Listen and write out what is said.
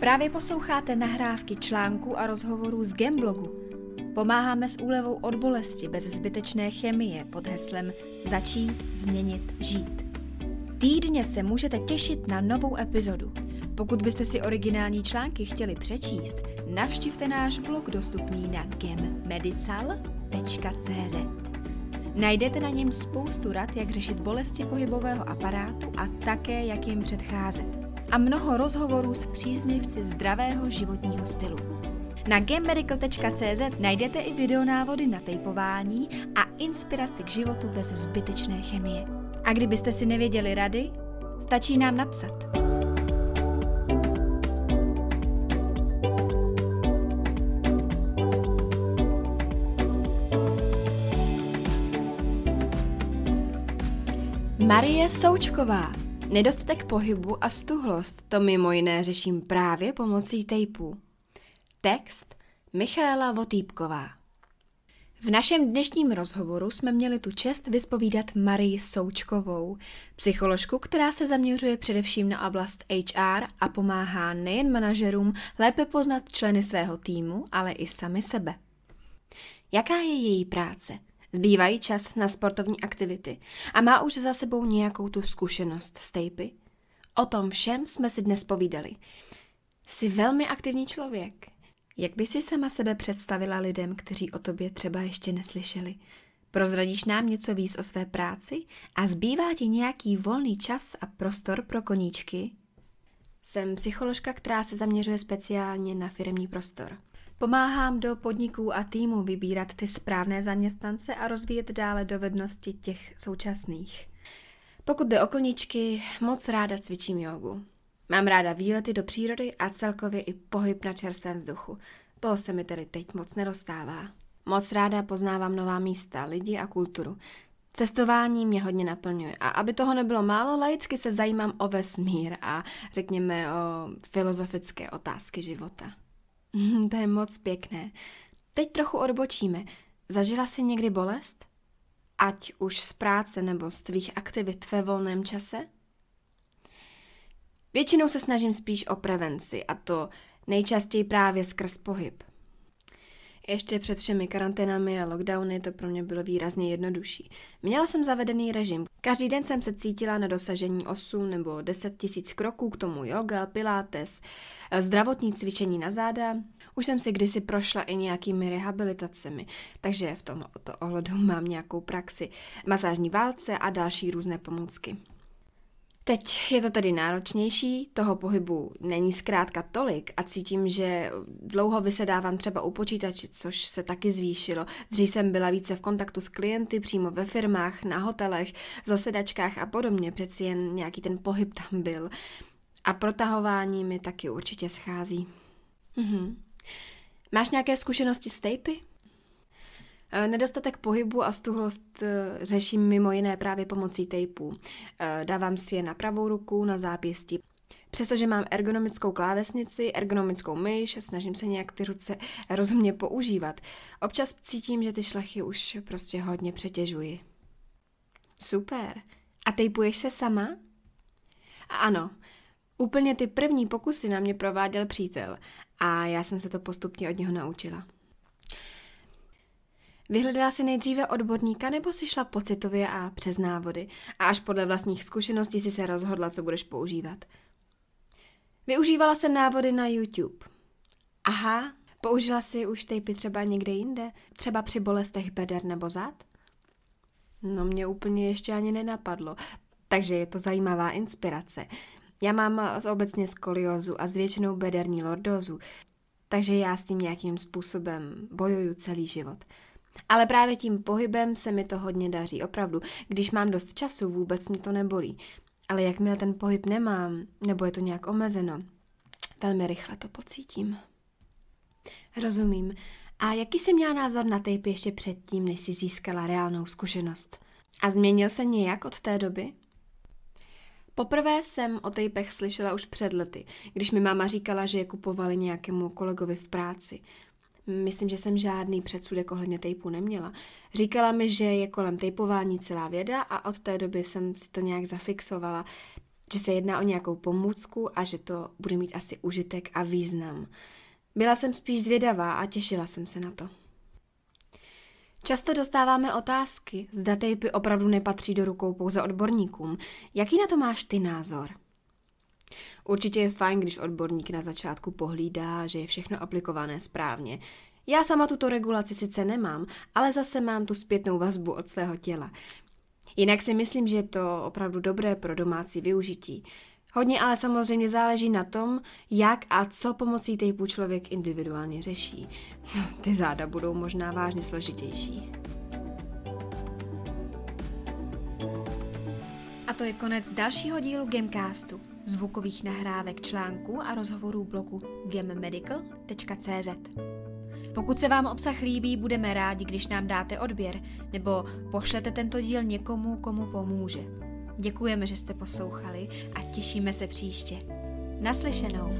Právě posloucháte nahrávky článků a rozhovorů z GEMblogu. Pomáháme s úlevou od bolesti bez zbytečné chemie pod heslem Začít, změnit, žít. Týdně se můžete těšit na novou epizodu. Pokud byste si originální články chtěli přečíst, navštivte náš blog dostupný na gemmedical.cz. Najdete na něm spoustu rad, jak řešit bolesti pohybového aparátu a také, jak jim předcházet. A mnoho rozhovorů s příznivci zdravého životního stylu. Na gemmedical.cz najdete i videonávody na tejpování a inspiraci k životu bez zbytečné chemie. A kdybyste si nevěděli rady, stačí nám napsat. Marie Součková. Nedostatek pohybu a stuhlost, to mimo jiné řeším právě pomocí tejpů. Text Michaela Votýpková. V našem dnešním rozhovoru jsme měli tu čest vyspovídat Marii Součkovou, psycholožku, která se zaměřuje především na oblast HR a pomáhá nejen manažerům lépe poznat členy svého týmu, ale i sami sebe. Jaká je její práce? Zbývají čas na sportovní aktivity a má už za sebou nějakou tu zkušenost s tejpy? O tom všem jsme si dnes povídali. Jsi velmi aktivní člověk. Jak by si sama sebe představila lidem, kteří o tobě třeba ještě neslyšeli? Prozradíš nám něco víc o své práci a zbývá ti nějaký volný čas a prostor pro koníčky? Jsem psycholožka, která se zaměřuje speciálně na firemní prostor. Pomáhám do podniků a týmů vybírat ty správné zaměstnance a rozvíjet dále dovednosti těch současných. Pokud jde o koníčky, moc ráda cvičím jógu. Mám ráda výlety do přírody a celkově i pohyb na čerstvém vzduchu. Toho se mi tedy teď moc nedostává. Moc ráda poznávám nová místa, lidi a kulturu. Cestování mě hodně naplňuje a aby toho nebylo málo, laicky se zajímám o vesmír a řekněme o filozofické otázky života. To je moc pěkné. Teď trochu odbočíme. Zažila jsi někdy bolest? Ať už z práce nebo z tvých aktivit ve volném čase? Většinou se snažím spíš o prevenci, a to nejčastěji právě skrz pohyb. Ještě před všemi karanténami a lockdowny to pro mě bylo výrazně jednodušší. Měla jsem zavedený režim. Každý den jsem se cítila na dosažení 8 nebo 10 tisíc kroků, k tomu yoga, pilates, zdravotní cvičení na záda. Už jsem si kdysi prošla i nějakými rehabilitacemi, takže v tomto ohledu mám nějakou praxi, masážní válce a další různé pomůcky. Teď je to tedy náročnější, toho pohybu není zkrátka tolik a cítím, že dlouho vysedávám třeba u počítači, což se taky zvýšilo. Dřív jsem byla více v kontaktu s klienty, přímo ve firmách, na hotelech, zasedačkách a podobně, přeci jen nějaký ten pohyb tam byl. A protahování mi taky určitě schází. Máš nějaké zkušenosti s tejpy? Nedostatek pohybu a stuhlost řeším mimo jiné právě pomocí tejpů. Dávám si je na pravou ruku, na zápěstí. Přestože mám ergonomickou klávesnici, ergonomickou myš, snažím se nějak ty ruce rozumně používat. Občas cítím, že ty šlachy už prostě hodně přetěžují. Super. A tejpuješ se sama? Ano. Úplně ty první pokusy na mě prováděl přítel a já jsem se to postupně od něho naučila. Vyhledala si nejdříve odborníka nebo si šla pocitově a přes návody a až podle vlastních zkušeností si se rozhodla, co budeš používat? Využívala jsem návody na YouTube. Aha, použila si už tejpy třeba někde jinde? Třeba při bolestech beder nebo zad? No mě úplně ještě ani nenapadlo, takže je to zajímavá inspirace. Já mám obecně skoliózu a zvětšenou bederní lordózu, takže já s tím nějakým způsobem bojuju celý život. Ale právě tím pohybem se mi to hodně daří, opravdu. Když mám dost času, vůbec mě to nebolí. Ale jakmile ten pohyb nemám, nebo je to nějak omezeno, velmi rychle to pocítím. Rozumím. A jaký jsi měla názor na tejpy ještě předtím, než jsi získala reálnou zkušenost? A změnil se nějak od té doby? Poprvé jsem o tejpech slyšela už před lety, když mi máma říkala, že je kupovali nějakému kolegovi v práci. Myslím, že jsem žádný předsudek ohledně tejpu neměla. Říkala mi, že je kolem tejpování celá věda a od té doby jsem si to nějak zafixovala. že se jedná o nějakou pomůcku a že to bude mít asi užitek a význam. Byla jsem spíš zvědavá a těšila jsem se na to. Často dostáváme otázky, zda tejpy opravdu nepatří do rukou pouze odborníkům. Jaký na to máš ty názor? Určitě je fajn, když odborník na začátku pohlídá, že je všechno aplikované správně. Já sama tuto regulaci sice nemám, ale zase mám tu zpětnou vazbu od svého těla. Jinak si myslím, že je to opravdu dobré pro domácí využití. Hodně ale samozřejmě záleží na tom, jak a co pomocí tejpů člověk individuálně řeší. No, ty záda budou možná vážně složitější. A to je konec dalšího dílu Gemcastu, zvukových nahrávek článků a rozhovorů blogu gemmedical.cz. Pokud se vám obsah líbí, budeme rádi, když nám dáte odběr nebo pošlete tento díl někomu, komu pomůže. Děkujeme, že jste poslouchali a těšíme se příště. Naslyšenou!